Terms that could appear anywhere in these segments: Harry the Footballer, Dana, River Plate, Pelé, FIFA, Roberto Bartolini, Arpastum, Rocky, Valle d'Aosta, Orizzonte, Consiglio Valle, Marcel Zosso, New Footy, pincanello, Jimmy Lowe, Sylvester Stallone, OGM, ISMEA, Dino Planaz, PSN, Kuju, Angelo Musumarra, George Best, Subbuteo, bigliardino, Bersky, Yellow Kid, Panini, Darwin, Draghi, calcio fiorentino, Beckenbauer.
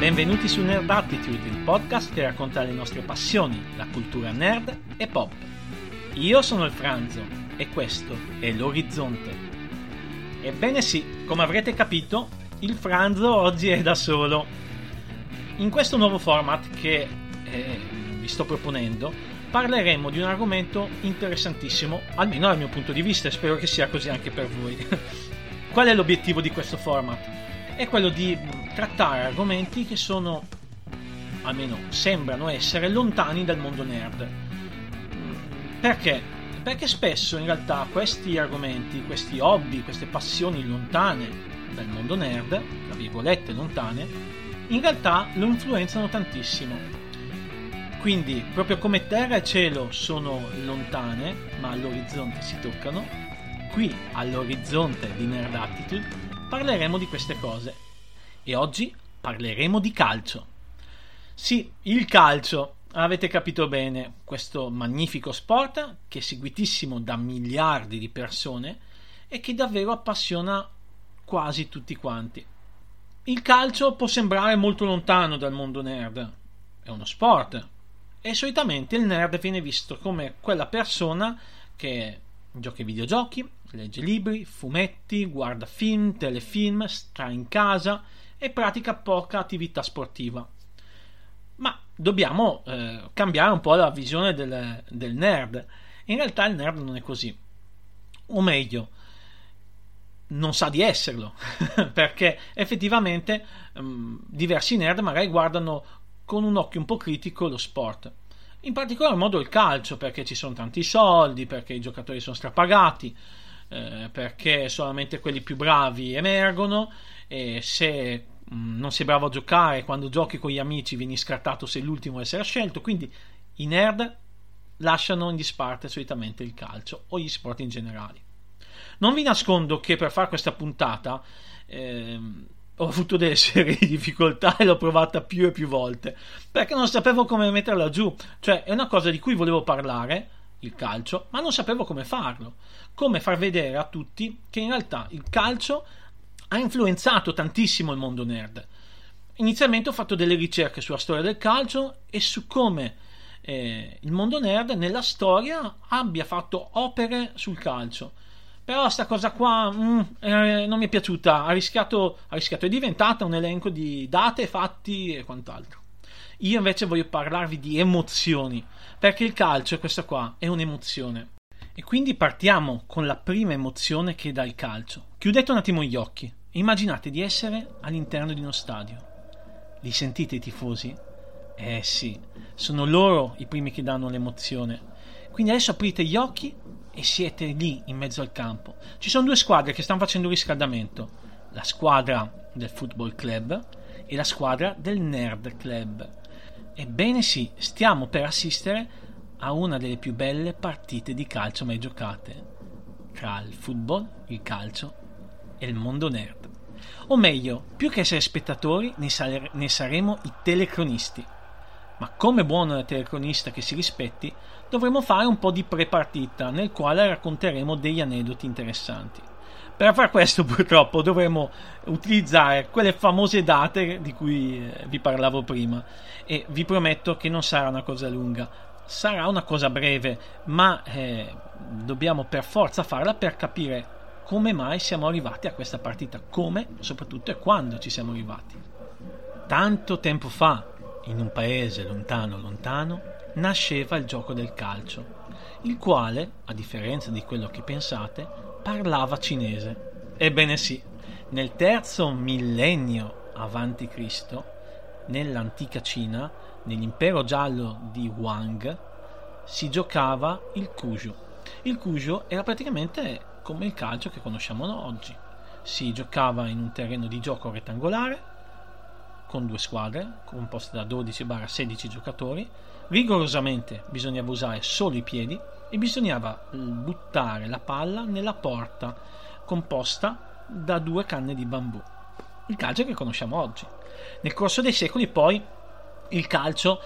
Benvenuti su Nerd Attitude, il podcast che racconta le nostre passioni, la cultura nerd e pop. Io sono il Franzo e questo è l'Orizzonte. Ebbene sì, come avrete capito, il Franzo oggi è da solo. In questo nuovo format che vi sto proponendo parleremo di un argomento interessantissimo, almeno dal mio punto di vista, e spero che sia così anche per voi. Qual è l'obiettivo di questo format? È quello di trattare argomenti che sono, almeno sembrano essere, lontani dal mondo nerd. Perché? Perché spesso in realtà questi argomenti, questi hobby, queste passioni lontane dal mondo nerd, tra virgolette lontane, in realtà lo influenzano tantissimo. Quindi, proprio come terra e cielo sono lontane, ma all'orizzonte si toccano, qui all'orizzonte di Nerd Attitude parleremo di queste cose. E oggi parleremo di calcio. Sì, il calcio, avete capito bene, questo magnifico sport che è seguitissimo da miliardi di persone e che davvero appassiona quasi tutti quanti. Il calcio può sembrare molto lontano dal mondo nerd, è uno sport, e solitamente il nerd viene visto come quella persona che gioca ai videogiochi, legge libri, fumetti, guarda film, telefilm, sta in casa e pratica poca attività sportiva. Ma dobbiamo cambiare un po' la visione del nerd. In realtà il nerd non è così, o meglio, non sa di esserlo, perché effettivamente diversi nerd magari guardano con un occhio un po' critico lo sport. In particolar modo il calcio, perché ci sono tanti soldi, perché i giocatori sono strapagati, perché solamente quelli più bravi emergono e se non sei bravo a giocare, quando giochi con gli amici vieni scartato, sei l'ultimo a essere scelto. Quindi i nerd lasciano in disparte solitamente il calcio o gli sport in generale. Non vi nascondo che per fare questa puntata ho avuto delle serie di difficoltà e l'ho provata più e più volte, perché non sapevo come metterla giù. Cioè, è una cosa di cui volevo parlare, il calcio, ma non sapevo come farlo, come far vedere a tutti che in realtà il calcio ha influenzato tantissimo il mondo nerd. Inizialmente ho fatto delle ricerche sulla storia del calcio e su come il mondo nerd nella storia abbia fatto opere sul calcio. Però sta cosa qua non mi è piaciuta, ha rischiato, è diventata un elenco di date, fatti e quant'altro. Io invece voglio parlarvi di emozioni, perché il calcio, questa qua, è un'emozione. E quindi partiamo con la prima emozione che dà il calcio. Chiudete un attimo gli occhi e immaginate di essere all'interno di uno stadio. Li sentite i tifosi? Eh sì, sono loro i primi che danno l'emozione. Quindi adesso aprite gli occhi e siete lì in mezzo al campo. Ci sono due squadre che stanno facendo un riscaldamento, la squadra del football club e la squadra del nerd club. Ebbene sì, stiamo per assistere a una delle più belle partite di calcio mai giocate tra il football, il calcio e il mondo nerd. O meglio, più che essere spettatori ne saremo i telecronisti. Ma come buon telecronista che si rispetti, dovremo fare un po' di prepartita nel quale racconteremo degli aneddoti interessanti. Per far questo purtroppo dovremo utilizzare quelle famose date di cui vi parlavo prima e vi prometto che non sarà una cosa lunga, sarà una cosa breve, ma dobbiamo per forza farla per capire come mai siamo arrivati a questa partita, come soprattutto e quando ci siamo arrivati. Tanto tempo fa, in un paese lontano lontano, nasceva il gioco del calcio, il quale, a differenza di quello che pensate, parlava cinese. Ebbene sì, nel terzo millennio avanti Cristo, nell'antica Cina, nell'impero giallo di Wang, si giocava il Kuju, Il Kuju era praticamente come il calcio che conosciamo oggi. Si giocava in un terreno di gioco rettangolare con due squadre composte da 12/16 giocatori. Rigorosamente bisognava usare solo i piedi e bisognava buttare la palla nella porta composta da 2 canne di bambù. Il calcio che conosciamo oggi. Nel corso dei secoli poi il calcio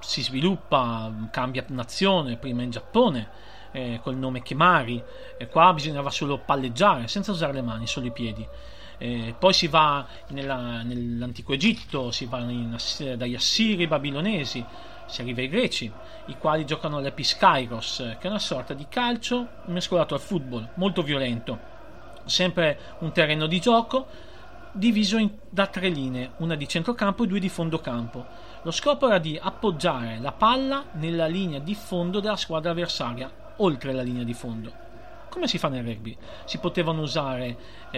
si sviluppa, cambia nazione, prima in Giappone col nome Kemari, qua bisognava solo palleggiare senza usare le mani, solo i piedi. Poi si va nell'antico Egitto, si va dagli Assiri, Babilonesi, si arriva ai Greci, i quali giocano all'episkairos, che è una sorta di calcio mescolato al football, molto violento. Sempre un terreno di gioco diviso da 3 linee, una di centrocampo e 2 di fondocampo. Lo scopo era di appoggiare la palla nella linea di fondo della squadra avversaria, oltre la linea di fondo. Come si fa nel rugby? Si potevano usare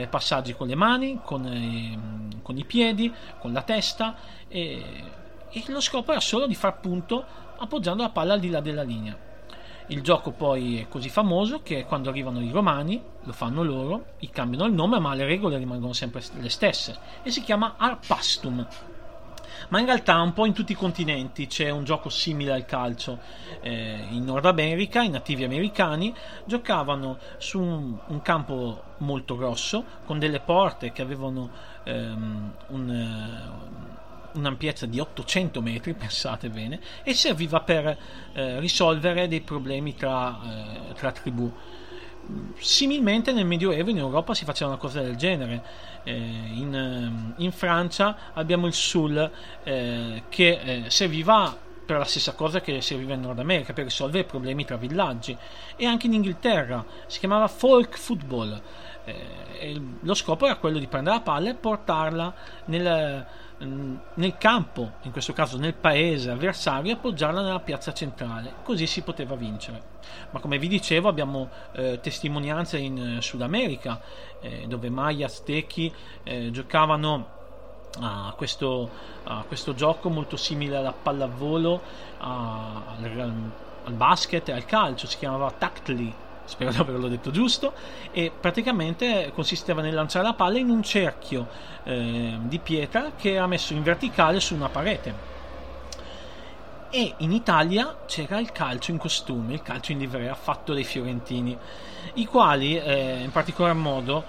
passaggi con le mani, con i piedi, con la testa, e lo scopo era solo di far punto appoggiando la palla al di là della linea. Il gioco poi è così famoso che quando arrivano i romani, lo fanno loro, gli cambiano il nome ma le regole rimangono sempre le stesse, e si chiama Arpastum. Ma in realtà un po' in tutti i continenti c'è un gioco simile al calcio. In Nord America i nativi americani giocavano su un campo molto grosso con delle porte che avevano un'ampiezza di 800 metri, pensate bene, e serviva per risolvere dei problemi tra tribù. Similmente nel Medioevo in Europa si faceva una cosa del genere. In Francia abbiamo il Sul che serviva per la stessa cosa che serviva in Nord America, per risolvere problemi tra villaggi, e anche in Inghilterra si chiamava folk football. Lo scopo era quello di prendere la palla e portarla nel campo, in questo caso nel paese avversario, e appoggiarla nella piazza centrale. Così si poteva vincere. Ma come vi dicevo abbiamo testimonianze in Sud America dove Maya, Aztechi giocavano a questo gioco molto simile alla pallavolo, al basket e al calcio. Si chiamava Tactli, spero di averlo detto giusto, e praticamente consisteva nel lanciare la palla in un cerchio di pietra che era messo in verticale su una parete. E in Italia c'era il calcio in costume, il calcio in livrea, fatto dai fiorentini, i quali in particolar modo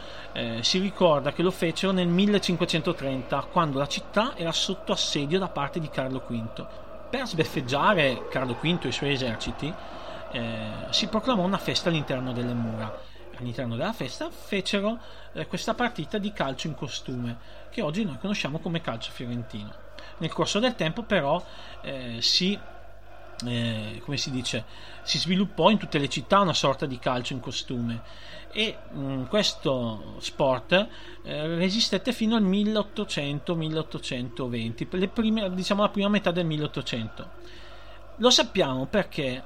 si ricorda che lo fecero nel 1530, quando la città era sotto assedio da parte di Carlo V. Per sbeffeggiare Carlo V e i suoi eserciti si proclamò una festa all'interno delle mura. All'interno della festa fecero questa partita di calcio in costume, che oggi noi conosciamo come calcio fiorentino. Nel corso del tempo però si sviluppò in tutte le città una sorta di calcio in costume, e questo sport resistette fino al 1800-1820, la prima metà del 1800. Lo sappiamo perché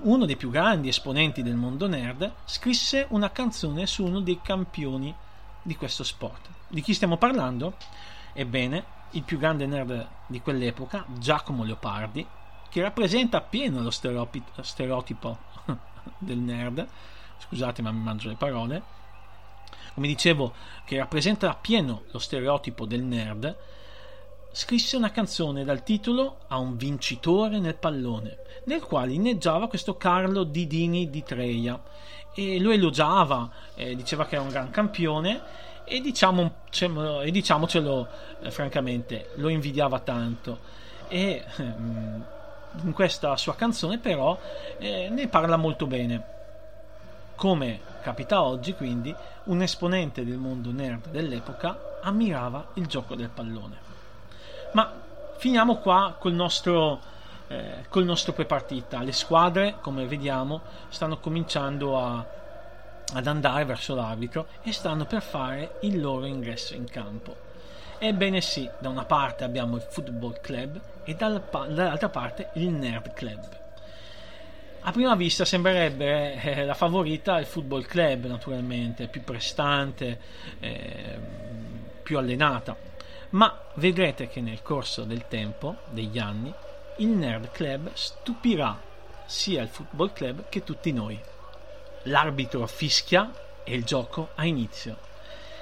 uno dei più grandi esponenti del mondo nerd scrisse una canzone su uno dei campioni di questo sport. Di chi stiamo parlando? Ebbene, il più grande nerd di quell'epoca, Giacomo Leopardi, che rappresenta appieno lo stereotipo del nerd. Scusate, ma mi mangio le parole. Come dicevo, che rappresenta appieno lo stereotipo del nerd, scrisse una canzone dal titolo A un vincitore nel pallone, nel quale inneggiava questo Carlo Didini di Treia, e lo elogiava, diceva che era un gran campione, e diciamocelo francamente, lo invidiava tanto. E in questa sua canzone però ne parla molto bene. Come capita oggi, quindi, un esponente del mondo nerd dell'epoca ammirava il gioco del pallone. Ma finiamo qua col nostro prepartita. Le squadre, come vediamo, stanno cominciando ad andare verso l'arbitro e stanno per fare il loro ingresso in campo. Ebbene sì, da una parte abbiamo il football club e dall'altra parte il nerd club. A prima vista sembrerebbe la favorita il football club, naturalmente, più prestante, più allenata. Ma vedrete che nel corso del tempo, degli anni, il Nerd Club stupirà sia il football club che tutti noi. L'arbitro fischia e il gioco ha inizio.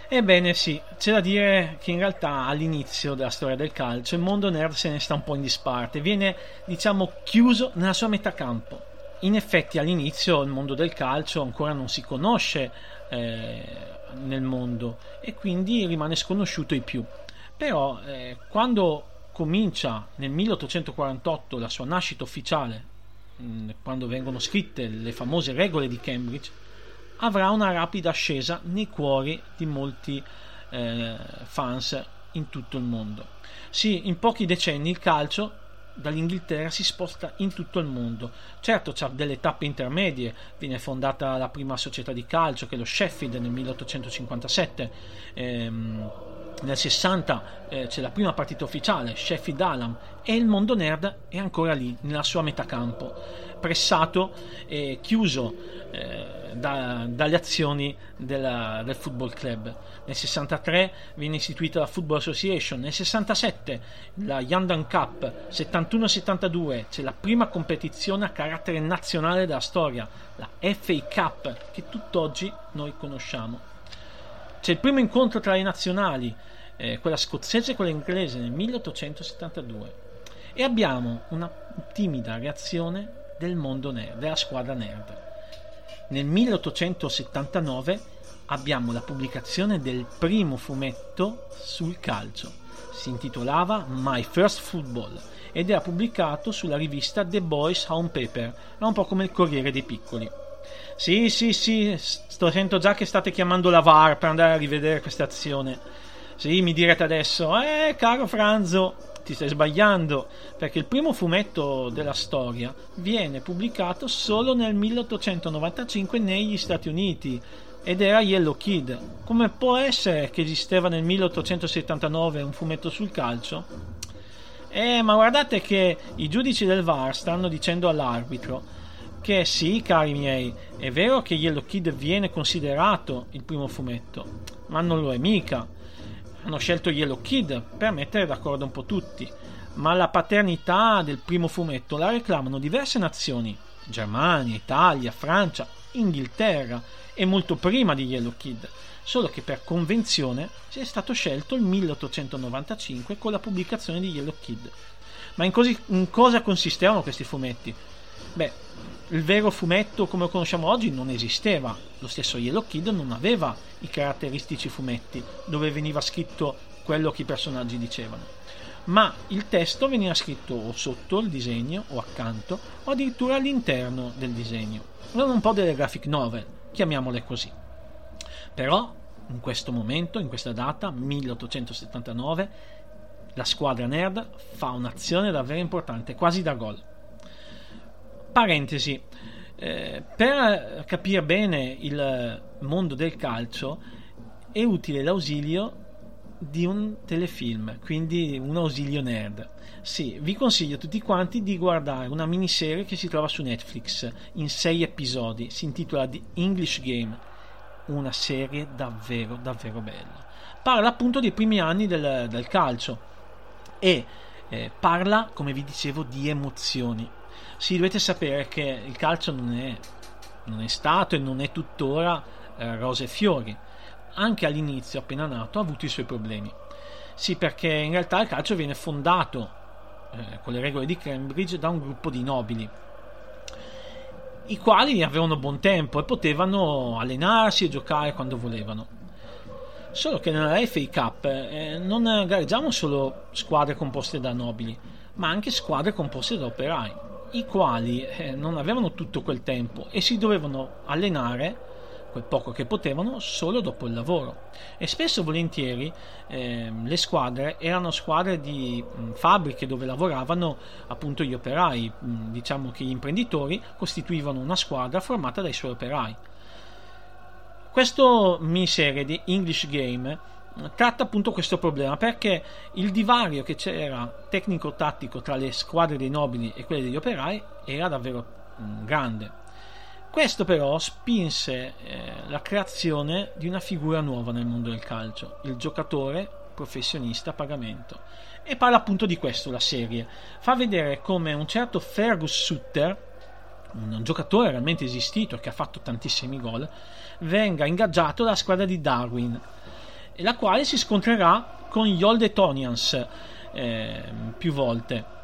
Ebbene sì, c'è da dire che in realtà all'inizio della storia del calcio il mondo nerd se ne sta un po' in disparte, viene diciamo chiuso nella sua metà campo. In effetti all'inizio il mondo del calcio ancora non si conosce nel mondo e quindi rimane sconosciuto ai più. Però quando comincia nel 1848 la sua nascita ufficiale, quando vengono scritte le famose regole di Cambridge, avrà una rapida ascesa nei cuori di molti fans in tutto il mondo. Sì, in pochi decenni il calcio dall'Inghilterra si sposta in tutto il mondo. Certo, c'ha delle tappe intermedie, viene fondata la prima società di calcio che è lo Sheffield nel 1857, nel 60 c'è la prima partita ufficiale, Sheffield Hallam, e il mondo nerd è ancora lì, nella sua metà campo, pressato e chiuso dalle azioni del football club. Nel 63 viene istituita la Football Association, nel 67 la London Cup, 71-72 c'è la prima competizione a carattere nazionale della storia, la FA Cup, che tutt'oggi noi conosciamo. C'è il primo incontro tra le nazionali, quella scozzese e quella inglese, nel 1872, e abbiamo una timida reazione del mondo nerd, della squadra nerd. Nel 1879 abbiamo la pubblicazione del primo fumetto sul calcio, si intitolava My First Football ed era pubblicato sulla rivista The Boys Home Paper, ma un po' come il Corriere dei Piccoli. Sì, sento già che state chiamando la VAR per andare a rivedere questa azione. Sì, mi direte adesso, caro Franzo, ti stai sbagliando, perché il primo fumetto della storia viene pubblicato solo nel 1895 negli Stati Uniti ed era Yellow Kid. Come può essere che esisteva nel 1879 un fumetto sul calcio? Ma guardate che i giudici del VAR stanno dicendo all'arbitro che sì, cari miei, è vero che Yellow Kid viene considerato il primo fumetto, ma non lo è mica. Hanno scelto Yellow Kid per mettere d'accordo un po' tutti, ma la paternità del primo fumetto la reclamano diverse nazioni: Germania, Italia, Francia, Inghilterra, e molto prima di Yellow Kid, solo che per convenzione si è stato scelto il 1895 con la pubblicazione di Yellow Kid. Ma in cosa consistevano questi fumetti? Beh, il vero fumetto come lo conosciamo oggi non esisteva, lo stesso Yellow Kid non aveva i caratteristici fumetti dove veniva scritto quello che i personaggi dicevano, ma il testo veniva scritto o sotto il disegno o accanto o addirittura all'interno del disegno. Erano un po' delle graphic novel, chiamiamole così. Però in questo momento, in questa data, 1879, la squadra nerd fa un'azione davvero importante, quasi da gol. Parentesi, per capire bene il mondo del calcio è utile l'ausilio di un telefilm, quindi un ausilio nerd. Sì, vi consiglio tutti quanti di guardare una miniserie che si trova su Netflix in 6 episodi, si intitola The English Game, una serie davvero davvero bella. Parla appunto dei primi anni del calcio e parla, come vi dicevo, di emozioni. Sì, dovete sapere che il calcio non è stato e non è tuttora rose e fiori. Anche all'inizio, appena nato, ha avuto i suoi problemi. Sì, perché in realtà il calcio viene fondato con le regole di Cambridge da un gruppo di nobili, i quali avevano buon tempo e potevano allenarsi e giocare quando volevano. Solo che nella FA Cup non gareggiamo solo squadre composte da nobili, ma anche squadre composte da operai, i quali non avevano tutto quel tempo e si dovevano allenare quel poco che potevano solo dopo il lavoro, e spesso volentieri le squadre erano squadre di fabbriche dove lavoravano appunto gli operai. Diciamo che gli imprenditori costituivano una squadra formata dai suoi operai. Questo miniserie di English Game tratta appunto questo problema, perché il divario che c'era tecnico-tattico tra le squadre dei nobili e quelle degli operai era davvero grande. Questo però spinse la creazione di una figura nuova nel mondo del calcio, il giocatore professionista a pagamento, e parla appunto di questo la serie. Fa vedere come un certo Fergus Sutter, un giocatore realmente esistito che ha fatto tantissimi gol, venga ingaggiato dalla squadra di Darwin, la quale si scontrerà con gli Old Etonians più volte,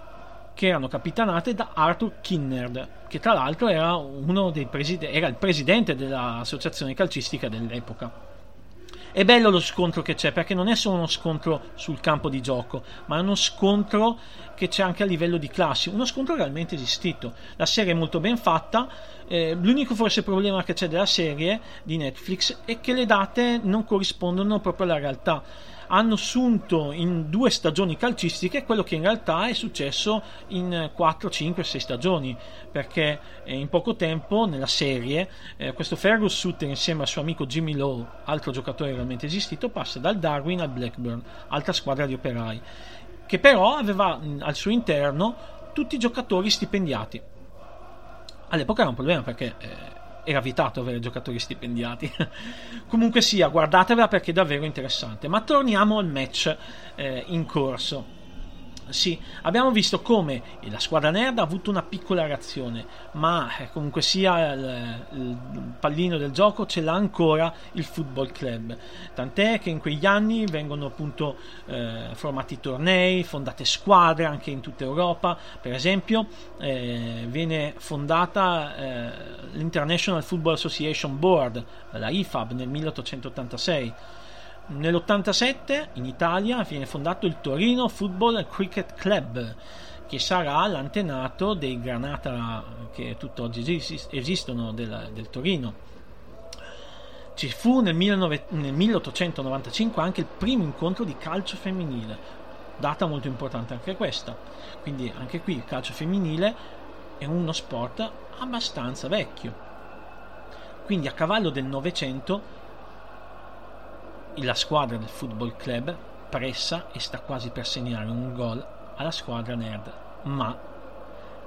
che erano capitanate da Arthur Kinnard, che tra l'altro era uno dei era il presidente dell'associazione calcistica dell'epoca. È bello lo scontro che c'è, perché non è solo uno scontro sul campo di gioco, ma è uno scontro che c'è anche a livello di classi, uno scontro realmente esistito. La serie è molto ben fatta, l'unico forse problema che c'è della serie di Netflix è che le date non corrispondono proprio alla realtà. Hanno assunto in 2 stagioni calcistiche quello che in realtà è successo in 4, 5, 6 stagioni, perché in poco tempo nella serie questo Fergus Sutter, insieme al suo amico Jimmy Lowe, altro giocatore realmente esistito, passa dal Darwin al Blackburn, altra squadra di operai, che però aveva al suo interno tutti i giocatori stipendiati. All'epoca era un problema, perché era vietato avere giocatori stipendiati. Comunque sia, guardatevela perché è davvero interessante. Ma torniamo al match in corso. Sì, abbiamo visto come la squadra nerd ha avuto una piccola reazione, ma comunque sia il pallino del gioco ce l'ha ancora il Football Club, tant'è che in quegli anni vengono appunto formati tornei, fondate squadre anche in tutta Europa. Per esempio viene fondata l'International Football Association Board, la IFAB, nel 1886. Nell'87 in Italia viene fondato il Torino Football Cricket Club, che sarà l'antenato dei Granata che tutt'oggi esistono del Torino. Ci fu nel 1895 anche il primo incontro di calcio femminile, data molto importante anche questa, quindi anche qui il calcio femminile è uno sport abbastanza vecchio. Quindi a cavallo del Novecento la squadra del Football Club pressa e sta quasi per segnare un gol alla squadra nerd, ma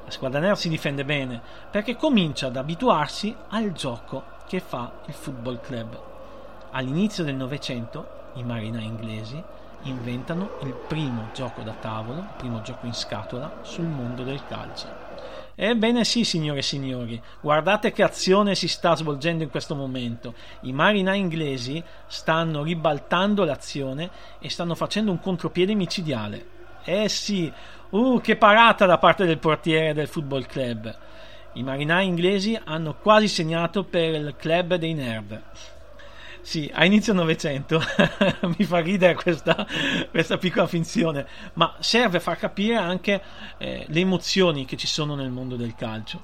la squadra nerd si difende bene perché comincia ad abituarsi al gioco che fa il Football Club. All'inizio del Novecento i marinai inglesi inventano il primo gioco da tavolo, il primo gioco in scatola sul mondo del calcio. Ebbene sì, signore e signori, guardate che azione si sta svolgendo in questo momento. I marinai inglesi stanno ribaltando l'azione e stanno facendo un contropiede micidiale. Eh sì, che parata da parte del portiere del Football Club. I marinai inglesi hanno quasi segnato per il club dei nerd. Sì, a inizio Novecento mi fa ridere questa piccola finzione, ma serve a far capire anche le emozioni che ci sono nel mondo del calcio.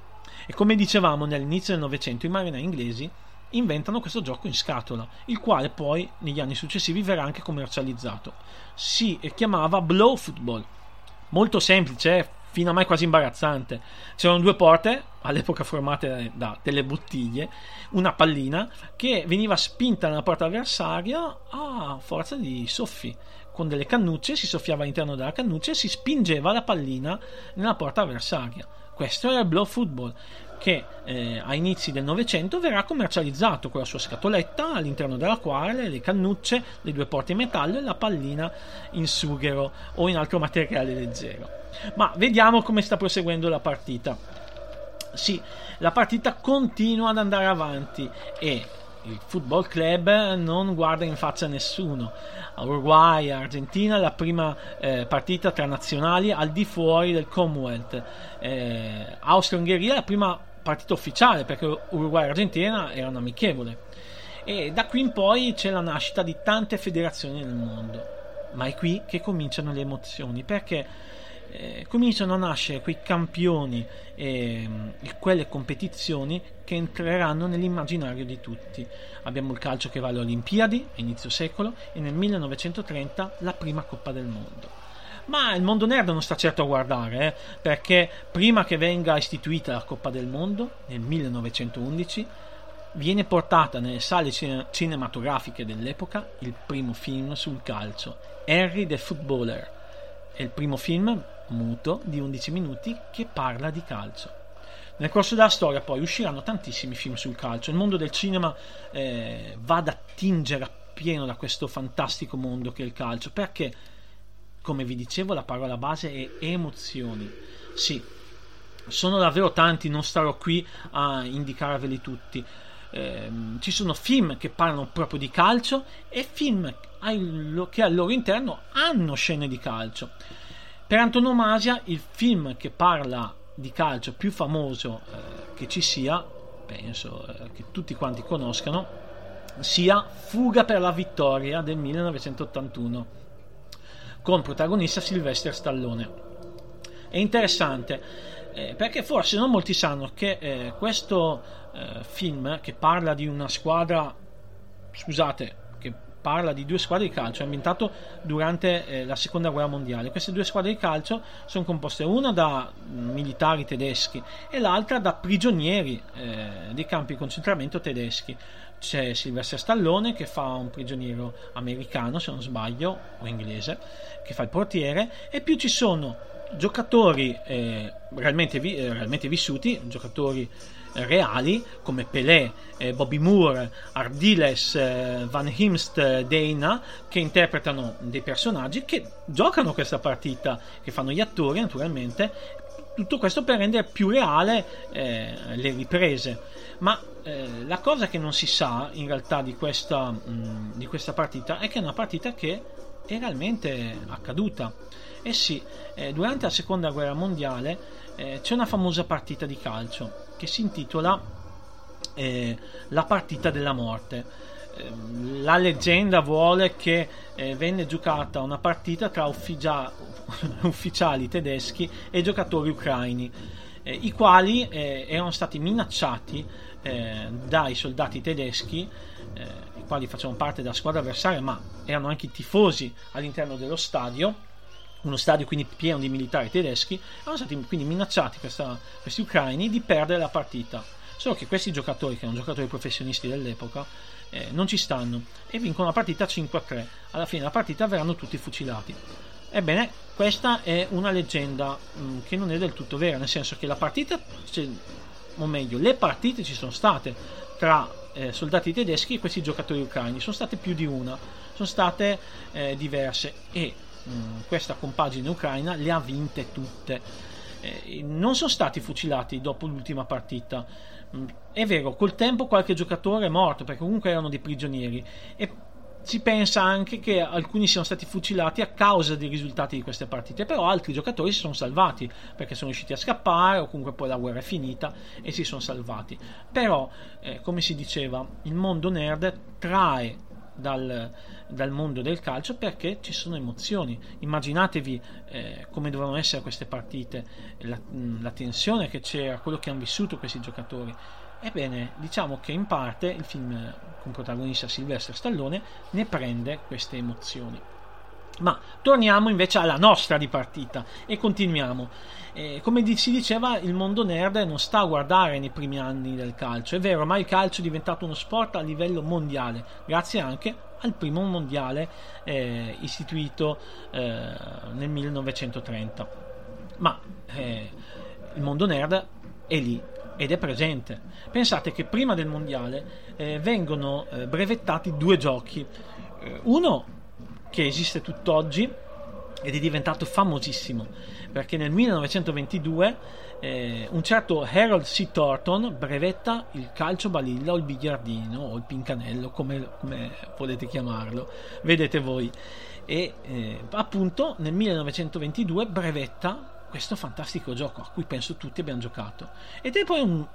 E come dicevamo, nell'inizio del Novecento i marinai inglesi inventano questo gioco in scatola, il quale poi negli anni successivi verrà anche commercializzato. Si chiamava Blow Football, molto semplice, fino a mai quasi imbarazzante. C'erano 2 porte, all'epoca formate da delle bottiglie, una pallina che veniva spinta nella porta avversaria a forza di soffi. Con delle cannucce si soffiava all'interno della cannuccia e si spingeva la pallina nella porta avversaria. Questo era il Blow Football, che a inizi del Novecento verrà commercializzato con la sua scatoletta, all'interno della quale le cannucce, le 2 porte in metallo e la pallina in sughero o in altro materiale leggero. Ma vediamo come sta proseguendo la partita. Sì, la partita continua ad andare avanti e il Football Club non guarda in faccia a nessuno. Uruguay e Argentina, la prima partita tra nazionali al di fuori del Commonwealth. Austria-Ungheria, la prima partita ufficiale, perché Uruguay e Argentina erano amichevole. E da qui in poi c'è la nascita di tante federazioni nel mondo. Ma è qui che cominciano le emozioni, perché cominciano a nascere quei campioni e quelle competizioni che entreranno nell'immaginario di tutti. Abbiamo il calcio che va alle Olimpiadi a inizio secolo e nel 1930 la prima Coppa del Mondo. Ma il mondo nerd non sta certo a guardare, perché prima che venga istituita la Coppa del Mondo nel 1911 viene portata nelle sale cinematografiche dell'epoca il primo film sul calcio, Harry the Footballer. È il primo film muto di 11 minuti che parla di calcio. Nel corso della storia poi usciranno tantissimi film sul calcio. Il mondo del cinema va ad attingere appieno da questo fantastico mondo che è il calcio, perché, come vi dicevo, la parola base è emozioni. Sì, sono davvero tanti, non starò qui a indicarveli tutti. Ci sono film che parlano proprio di calcio e film che al loro interno hanno scene di calcio. Per antonomasia il film che parla di calcio più famoso che ci sia, penso che tutti quanti conoscano, sia Fuga per la vittoria del 1981, con protagonista Sylvester Stallone. È interessante perché forse non molti sanno che questo film che parla di una squadra, scusate, che parla di due squadre di calcio, è ambientato durante la seconda guerra mondiale. Queste due squadre di calcio sono composte una da militari tedeschi e l'altra da prigionieri dei campi di concentramento tedeschi. C'è Sylvester Stallone che fa un prigioniero americano, se non sbaglio, o inglese, che fa il portiere, e più ci sono giocatori realmente vissuti, giocatori reali come Pelé, Bobby Moore, Ardiles, Van Himst, Dana, che interpretano dei personaggi che giocano questa partita, che fanno gli attori naturalmente. Tutto questo per rendere più reale le riprese, ma la cosa che non si sa in realtà di questa partita è che è una partita che è realmente accaduta. E sì, durante la seconda guerra mondiale c'è una famosa partita di calcio che si intitola La partita della morte. La leggenda vuole che venne giocata una partita tra ufficiali tedeschi e giocatori ucraini, i quali erano stati minacciati dai soldati tedeschi, i quali facevano parte della squadra avversaria, ma erano anche i tifosi all'interno dello stadio, uno stadio quindi pieno di militari tedeschi. Erano stati quindi minacciati questi ucraini di perdere la partita, solo che questi giocatori, che erano giocatori professionisti dell'epoca, non ci stanno e vincono la partita 5-3. Alla fine della partita verranno tutti fucilati. Ebbene, questa è una leggenda che non è del tutto vera, nel senso che la partita, o meglio le partite, ci sono state tra soldati tedeschi e questi giocatori ucraini. Sono state più di una, sono state diverse, e questa compagine ucraina le ha vinte tutte. Non sono stati fucilati dopo l'ultima partita. È vero, col tempo qualche giocatore è morto, perché comunque erano dei prigionieri, e si pensa anche che alcuni siano stati fucilati a causa dei risultati di queste partite, però altri giocatori si sono salvati perché sono riusciti a scappare, o comunque poi la guerra è finita e si sono salvati. Però come si diceva, il mondo nerd trae dal mondo del calcio perché ci sono emozioni. Immaginatevi come dovevano essere queste partite, la tensione che c'era, quello che hanno vissuto questi giocatori. Ebbene, diciamo che in parte il film con protagonista Sylvester Stallone ne prende queste emozioni. Ma torniamo invece alla nostra di partita e continuiamo. Come si diceva, il mondo nerd non sta a guardare nei primi anni del calcio. È vero, ma il calcio è diventato uno sport a livello mondiale, grazie anche al primo mondiale istituito nel 1930. Ma il mondo nerd è lì ed è presente. Pensate che prima del mondiale vengono brevettati due giochi. Uno che esiste tutt'oggi ed è diventato famosissimo perché nel 1922 un certo Harold C. Thornton brevetta il calcio balilla, o il bigliardino, o il pincanello, come volete chiamarlo, vedete voi. E appunto nel 1922 brevetta questo fantastico gioco a cui penso tutti abbiamo giocato, ed è poi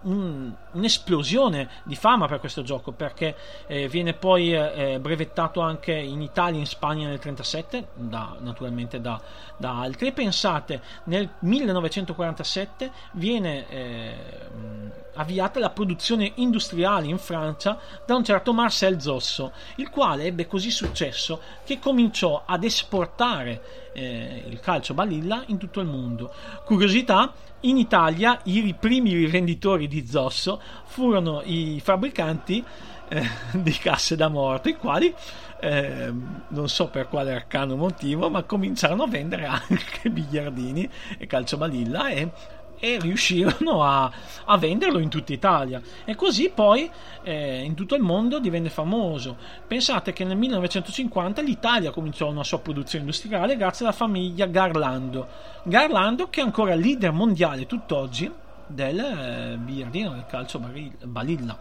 un'esplosione di fama per questo gioco, perché viene poi brevettato anche in Italia e in Spagna nel 1937, naturalmente da altri. E pensate, nel 1947 viene avviata la produzione industriale in Francia da un certo Marcel Zosso, il quale ebbe così successo che cominciò ad esportare il calcio balilla in tutto il mondo. Curiosità, in Italia i primi rivenditori di Zosso furono i fabbricanti di casse da morte, i quali non so per quale arcano motivo, ma cominciarono a vendere anche biliardini e calcio balilla, e e riuscirono a venderlo in tutta Italia, e così poi in tutto il mondo divenne famoso. Pensate che nel 1950 l'Italia cominciò una sua produzione industriale grazie alla famiglia Garlando, che è ancora leader mondiale tutt'oggi del bigliardino, del calcio balilla.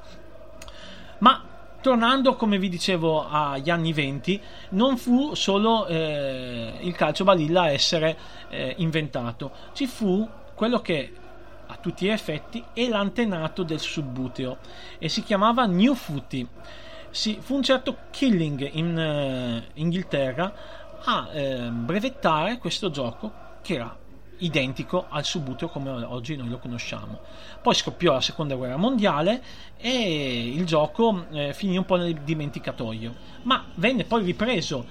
Ma tornando, come vi dicevo, agli anni 20, non fu solo il calcio balilla a essere inventato, ci fu quello che a tutti gli effetti è l'antenato del Subbuteo, e si chiamava New Footy. Fu un certo Killing in Inghilterra a brevettare questo gioco, che era identico al Subbuteo come oggi noi lo conosciamo. Poi scoppiò la seconda guerra mondiale e il gioco finì un po' nel dimenticatoio, ma venne poi ripreso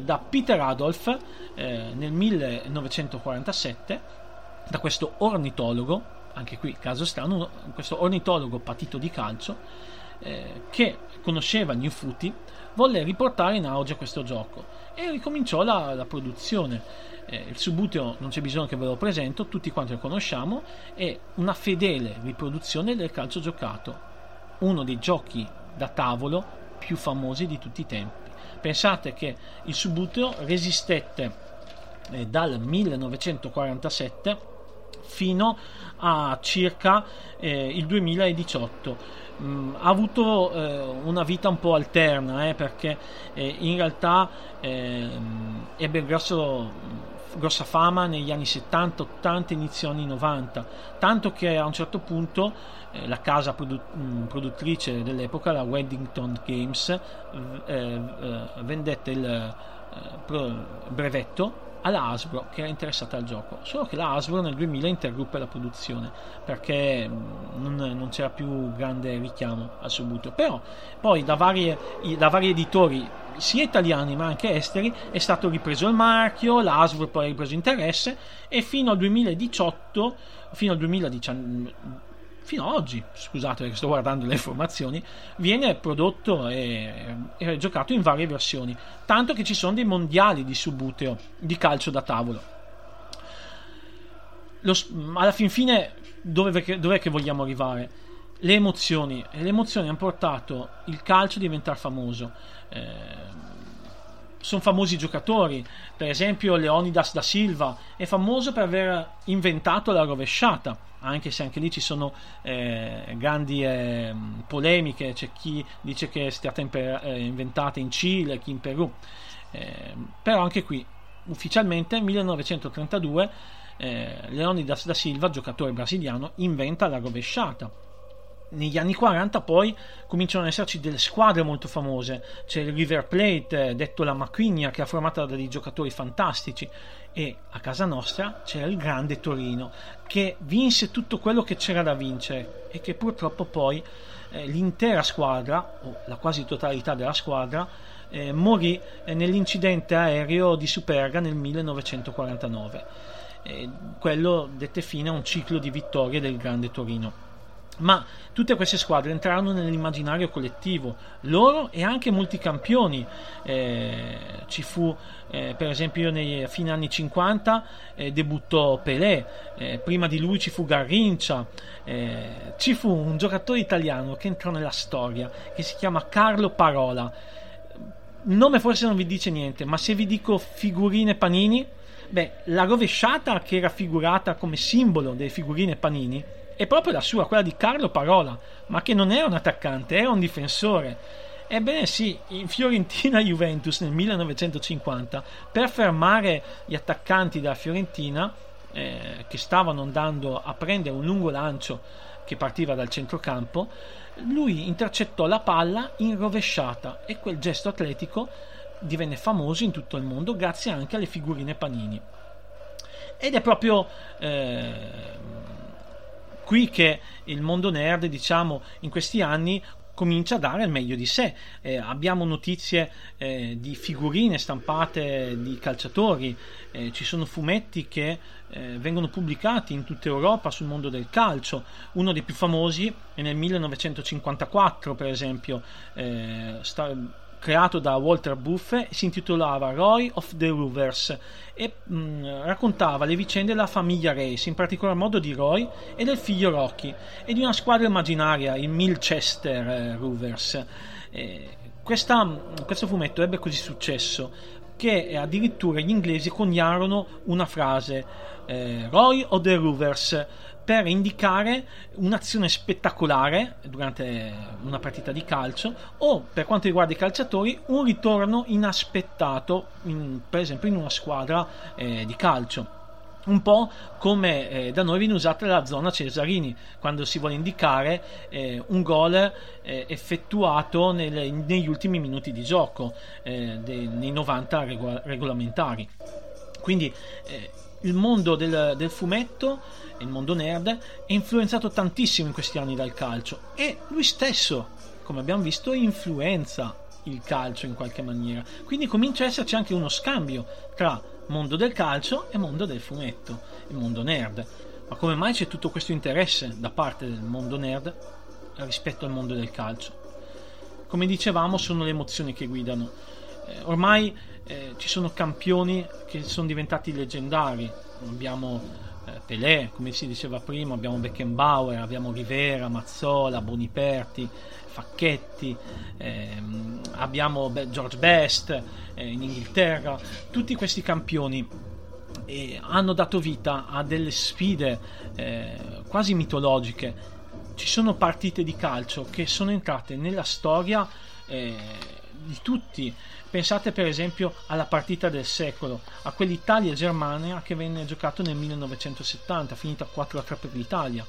da Peter Adolf nel 1947, da questo ornitologo, anche qui caso strano, questo ornitologo patito di calcio che conosceva New Footy, volle riportare in auge questo gioco e ricominciò la produzione. Il Subbuteo non c'è bisogno che ve lo presento, tutti quanti lo conosciamo, è una fedele riproduzione del calcio giocato, uno dei giochi da tavolo più famosi di tutti i tempi. Pensate che il Subbuteo resistette dal 1947 fino a circa il 2018. Ha avuto una vita un po' alterna, perché in realtà ebbe grossa fama negli anni 70, 80, inizio anni 90, tanto che a un certo punto la casa produttrice dell'epoca, la Weddington Games, vendette il brevetto alla Hasbro, che era interessata al gioco, solo che la Hasbro nel 2000 interruppe la produzione perché non c'era più grande richiamo al Subbuteo. Però poi da vari editori sia italiani ma anche esteri è stato ripreso il marchio, la Hasbro poi ha ripreso interesse, e fino ad oggi, scusate perché sto guardando le informazioni, viene prodotto e giocato in varie versioni, tanto che ci sono dei mondiali di Subbuteo, di calcio da tavolo. Alla fin fine dov'è che vogliamo arrivare? Le emozioni hanno portato il calcio a diventare famoso. Sono famosi i giocatori, per esempio Leonidas da Silva è famoso per aver inventato la rovesciata, anche se anche lì ci sono grandi polemiche. C'è chi dice che è stata inventata in Cile, chi in Perù, però anche qui ufficialmente nel 1932 Leonidas da Silva, giocatore brasiliano, inventa la rovesciata. Negli anni 40 poi cominciano ad esserci delle squadre molto famose, c'è il River Plate, detto la Maquigna, che è formata da dei giocatori fantastici, e a casa nostra c'era il Grande Torino, che vinse tutto quello che c'era da vincere e che purtroppo poi l'intera squadra, o la quasi totalità della squadra, morì nell'incidente aereo di Superga nel 1949. Quello dette fine a un ciclo di vittorie del Grande Torino. Ma tutte queste squadre entrarono nell'immaginario collettivo, loro e anche molti campioni. Ci fu per esempio nei fine anni 50 debuttò Pelé, prima di lui ci fu Garrincia, ci fu un giocatore italiano che entrò nella storia che si chiama Carlo Parola. Il nome forse non vi dice niente, ma se vi dico figurine Panini, la rovesciata che era figurata come simbolo delle figurine Panini è proprio la sua, quella di Carlo Parola, ma che non era un attaccante, era un difensore. Ebbene sì, in Fiorentina Juventus nel 1950, per fermare gli attaccanti della Fiorentina che stavano andando a prendere un lungo lancio che partiva dal centrocampo, lui intercettò la palla in rovesciata, e quel gesto atletico divenne famoso in tutto il mondo grazie anche alle figurine Panini. Ed è proprio qui che il mondo nerd, diciamo, in questi anni comincia a dare il meglio di sé. Abbiamo notizie di figurine stampate di calciatori, ci sono fumetti che vengono pubblicati in tutta Europa sul mondo del calcio. Uno dei più famosi è nel 1954, per esempio, creato da Walter Buffe, si intitolava Roy of the Rovers e raccontava le vicende della famiglia Race, in particolar modo di Roy e del figlio Rocky, e di una squadra immaginaria, il Milchester Rovers. Questo fumetto ebbe così successo che addirittura gli inglesi coniarono una frase, Roy of the Rovers, per indicare un'azione spettacolare durante una partita di calcio o, per quanto riguarda i calciatori, un ritorno inaspettato, per esempio in una squadra di calcio. Un po' come da noi viene usata la zona Cesarini, quando si vuole indicare un gol effettuato negli ultimi minuti di gioco, nei 90 regolamentari. Quindi il mondo del fumetto, il mondo nerd, è influenzato tantissimo in questi anni dal calcio, e lui stesso, come abbiamo visto, influenza il calcio in qualche maniera. Quindi comincia a esserci anche uno scambio tra mondo del calcio e mondo del fumetto, il mondo nerd. Ma come mai c'è tutto questo interesse da parte del mondo nerd rispetto al mondo del calcio? Come dicevamo, sono le emozioni che guidano. Ormai ci sono campioni che sono diventati leggendari. Abbiamo Pelé, come si diceva prima, abbiamo Beckenbauer, abbiamo Rivera, Mazzola, Boniperti, Facchetti, abbiamo George Best in Inghilterra. Tutti questi campioni hanno dato vita a delle sfide quasi mitologiche. Ci sono partite di calcio che sono entrate nella storia di tutti. Pensate per esempio alla partita del secolo, a quell'Italia-Germania che venne giocato nel 1970, finita 4-3 per l'Italia.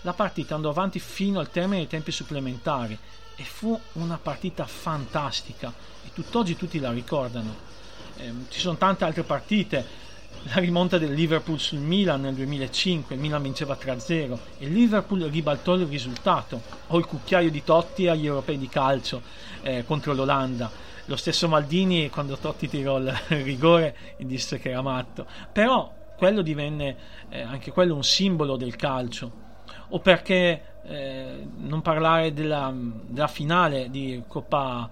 La partita andò avanti fino al termine dei tempi supplementari e fu una partita fantastica e tutt'oggi tutti la ricordano. Ci sono tante altre partite, la rimonta del Liverpool sul Milan nel 2005, il Milan vinceva 3-0 e il Liverpool ribaltò il risultato, o il cucchiaio di Totti agli europei di calcio contro l'Olanda. Lo stesso Maldini, quando Totti tirò il rigore, disse che era matto, però quello divenne anche quello un simbolo del calcio. O perché non parlare della finale di Coppa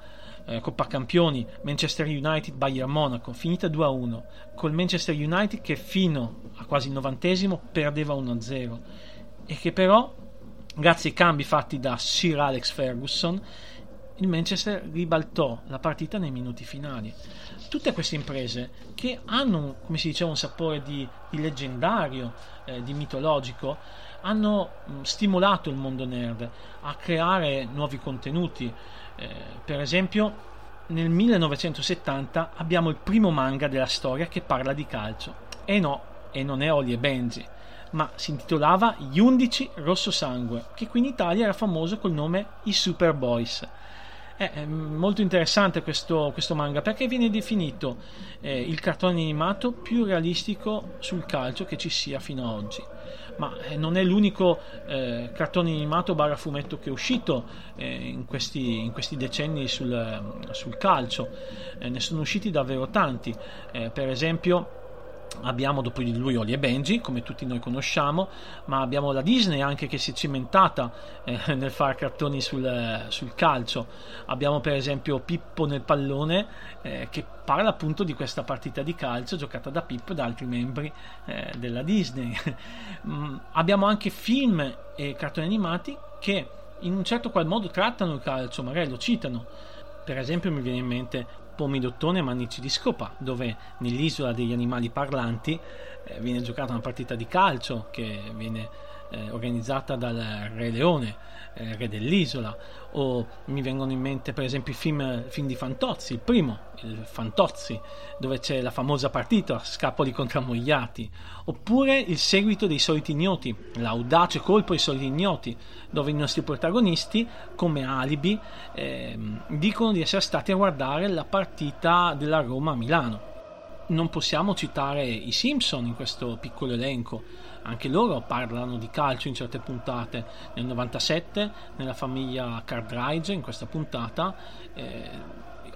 Campioni, Manchester United-Bayern Monaco, finita 2-1, col Manchester United che fino a quasi il 90esimo perdeva 1-0 e che però, grazie ai cambi fatti da Sir Alex Ferguson, il Manchester ribaltò la partita nei minuti finali. Tutte queste imprese che hanno, come si diceva, un sapore di leggendario, di mitologico, hanno stimolato il mondo nerd a creare nuovi contenuti. Per esempio nel 1970 abbiamo il primo manga della storia che parla di calcio, e non è Oli e Benji, ma si intitolava Gli 11 Rosso Sangue, che qui in Italia era famoso col nome I Super Boys. È molto interessante questo manga, perché viene definito il cartone animato più realistico sul calcio che ci sia fino ad oggi. Ma non è l'unico cartone animato barra fumetto che è uscito in questi decenni sul calcio. Ne sono usciti davvero tanti. Per esempio abbiamo dopo di lui Oli e Benji, come tutti noi conosciamo, ma abbiamo la Disney anche che si è cimentata nel fare cartoni sul calcio. Abbiamo per esempio Pippo nel pallone, che parla appunto di questa partita di calcio giocata da Pippo e da altri membri della Disney. Abbiamo anche film e cartoni animati che in un certo qual modo trattano il calcio, magari lo citano. Per esempio mi viene in mente Pomidottone e Manici di Scopa, dove nell'isola degli animali parlanti viene giocata una partita di calcio che viene organizzata dal Re Leone, re dell'isola. O mi vengono in mente per esempio i film di Fantozzi, il primo, il Fantozzi, dove c'è la famosa partita Scapoli contro Ammogliati, oppure il seguito dei Soliti Ignoti, l'audace colpo dei Soliti Ignoti, dove i nostri protagonisti, come alibi, dicono di essere stati a guardare la partita della Roma a Milano. Non possiamo citare i Simpson in questo piccolo elenco, anche loro parlano di calcio in certe puntate. Nel 97, nella famiglia Cartwright, in questa puntata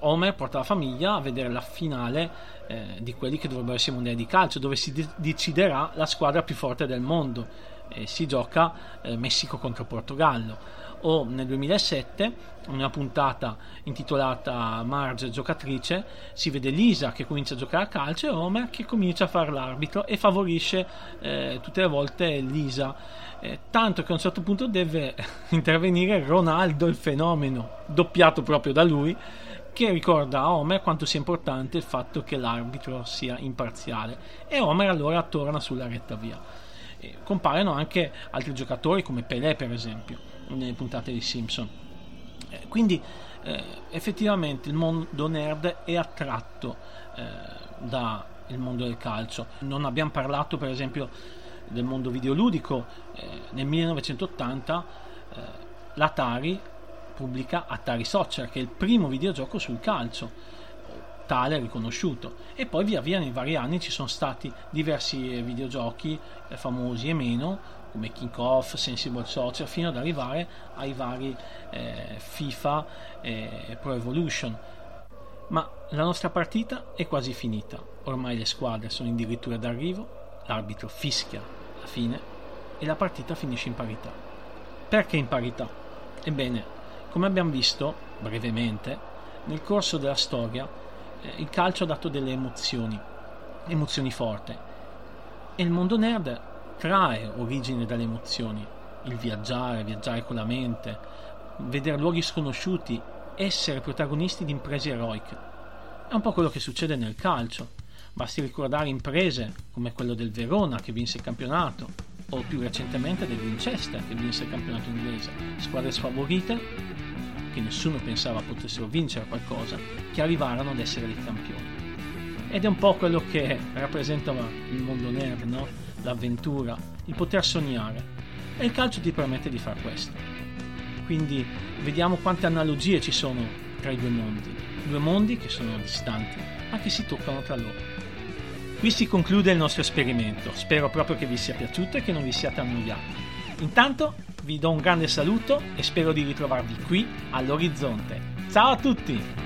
Homer porta la famiglia a vedere la finale di quelli che dovrebbero essere mondiali di calcio, dove si deciderà la squadra più forte del mondo. si gioca Messico contro Portogallo, o nel 2007 una puntata intitolata Marge giocatrice, si vede Lisa che comincia a giocare a calcio e Homer che comincia a fare l'arbitro e favorisce tutte le volte Lisa, tanto che a un certo punto deve intervenire Ronaldo il fenomeno, doppiato proprio da lui, che ricorda a Homer quanto sia importante il fatto che l'arbitro sia imparziale, e Homer allora torna sulla retta via. Compaiono anche altri giocatori come Pelé per esempio nelle puntate di Simpson, quindi effettivamente il mondo nerd è attratto dal mondo del calcio. Non abbiamo parlato per esempio del mondo videoludico. Nel 1980 l'Atari pubblica Atari Soccer, che è il primo videogioco sul calcio tale riconosciuto, e poi via via nei vari anni ci sono stati diversi videogiochi famosi e meno, come King of, Sensible Soccer, fino ad arrivare ai vari FIFA e Pro Evolution. Ma la nostra partita è quasi finita, ormai le squadre sono addirittura d'arrivo, l'arbitro fischia la fine e la partita finisce in parità. Perché in parità? Ebbene, come abbiamo visto brevemente, nel corso della storia il calcio ha dato delle emozioni forti, e il mondo nerd trae origine dalle emozioni, il viaggiare con la mente, vedere luoghi sconosciuti, essere protagonisti di imprese eroiche. È un po' quello che succede nel calcio, basti ricordare imprese come quello del Verona che vinse il campionato, o più recentemente del Winchester che vinse il campionato inglese, squadre sfavorite che nessuno pensava potessero vincere qualcosa, che arrivarono ad essere dei campioni. Ed è un po' quello che rappresentava il mondo nerd, no? L'avventura, il poter sognare, e il calcio ti permette di far questo. Quindi vediamo quante analogie ci sono tra i due mondi che sono distanti ma che si toccano tra loro. Qui si conclude il nostro esperimento, spero proprio che vi sia piaciuto e che non vi siate annoiati. Intanto vi do un grande saluto e spero di ritrovarvi qui all'Orizzonte. Ciao a tutti!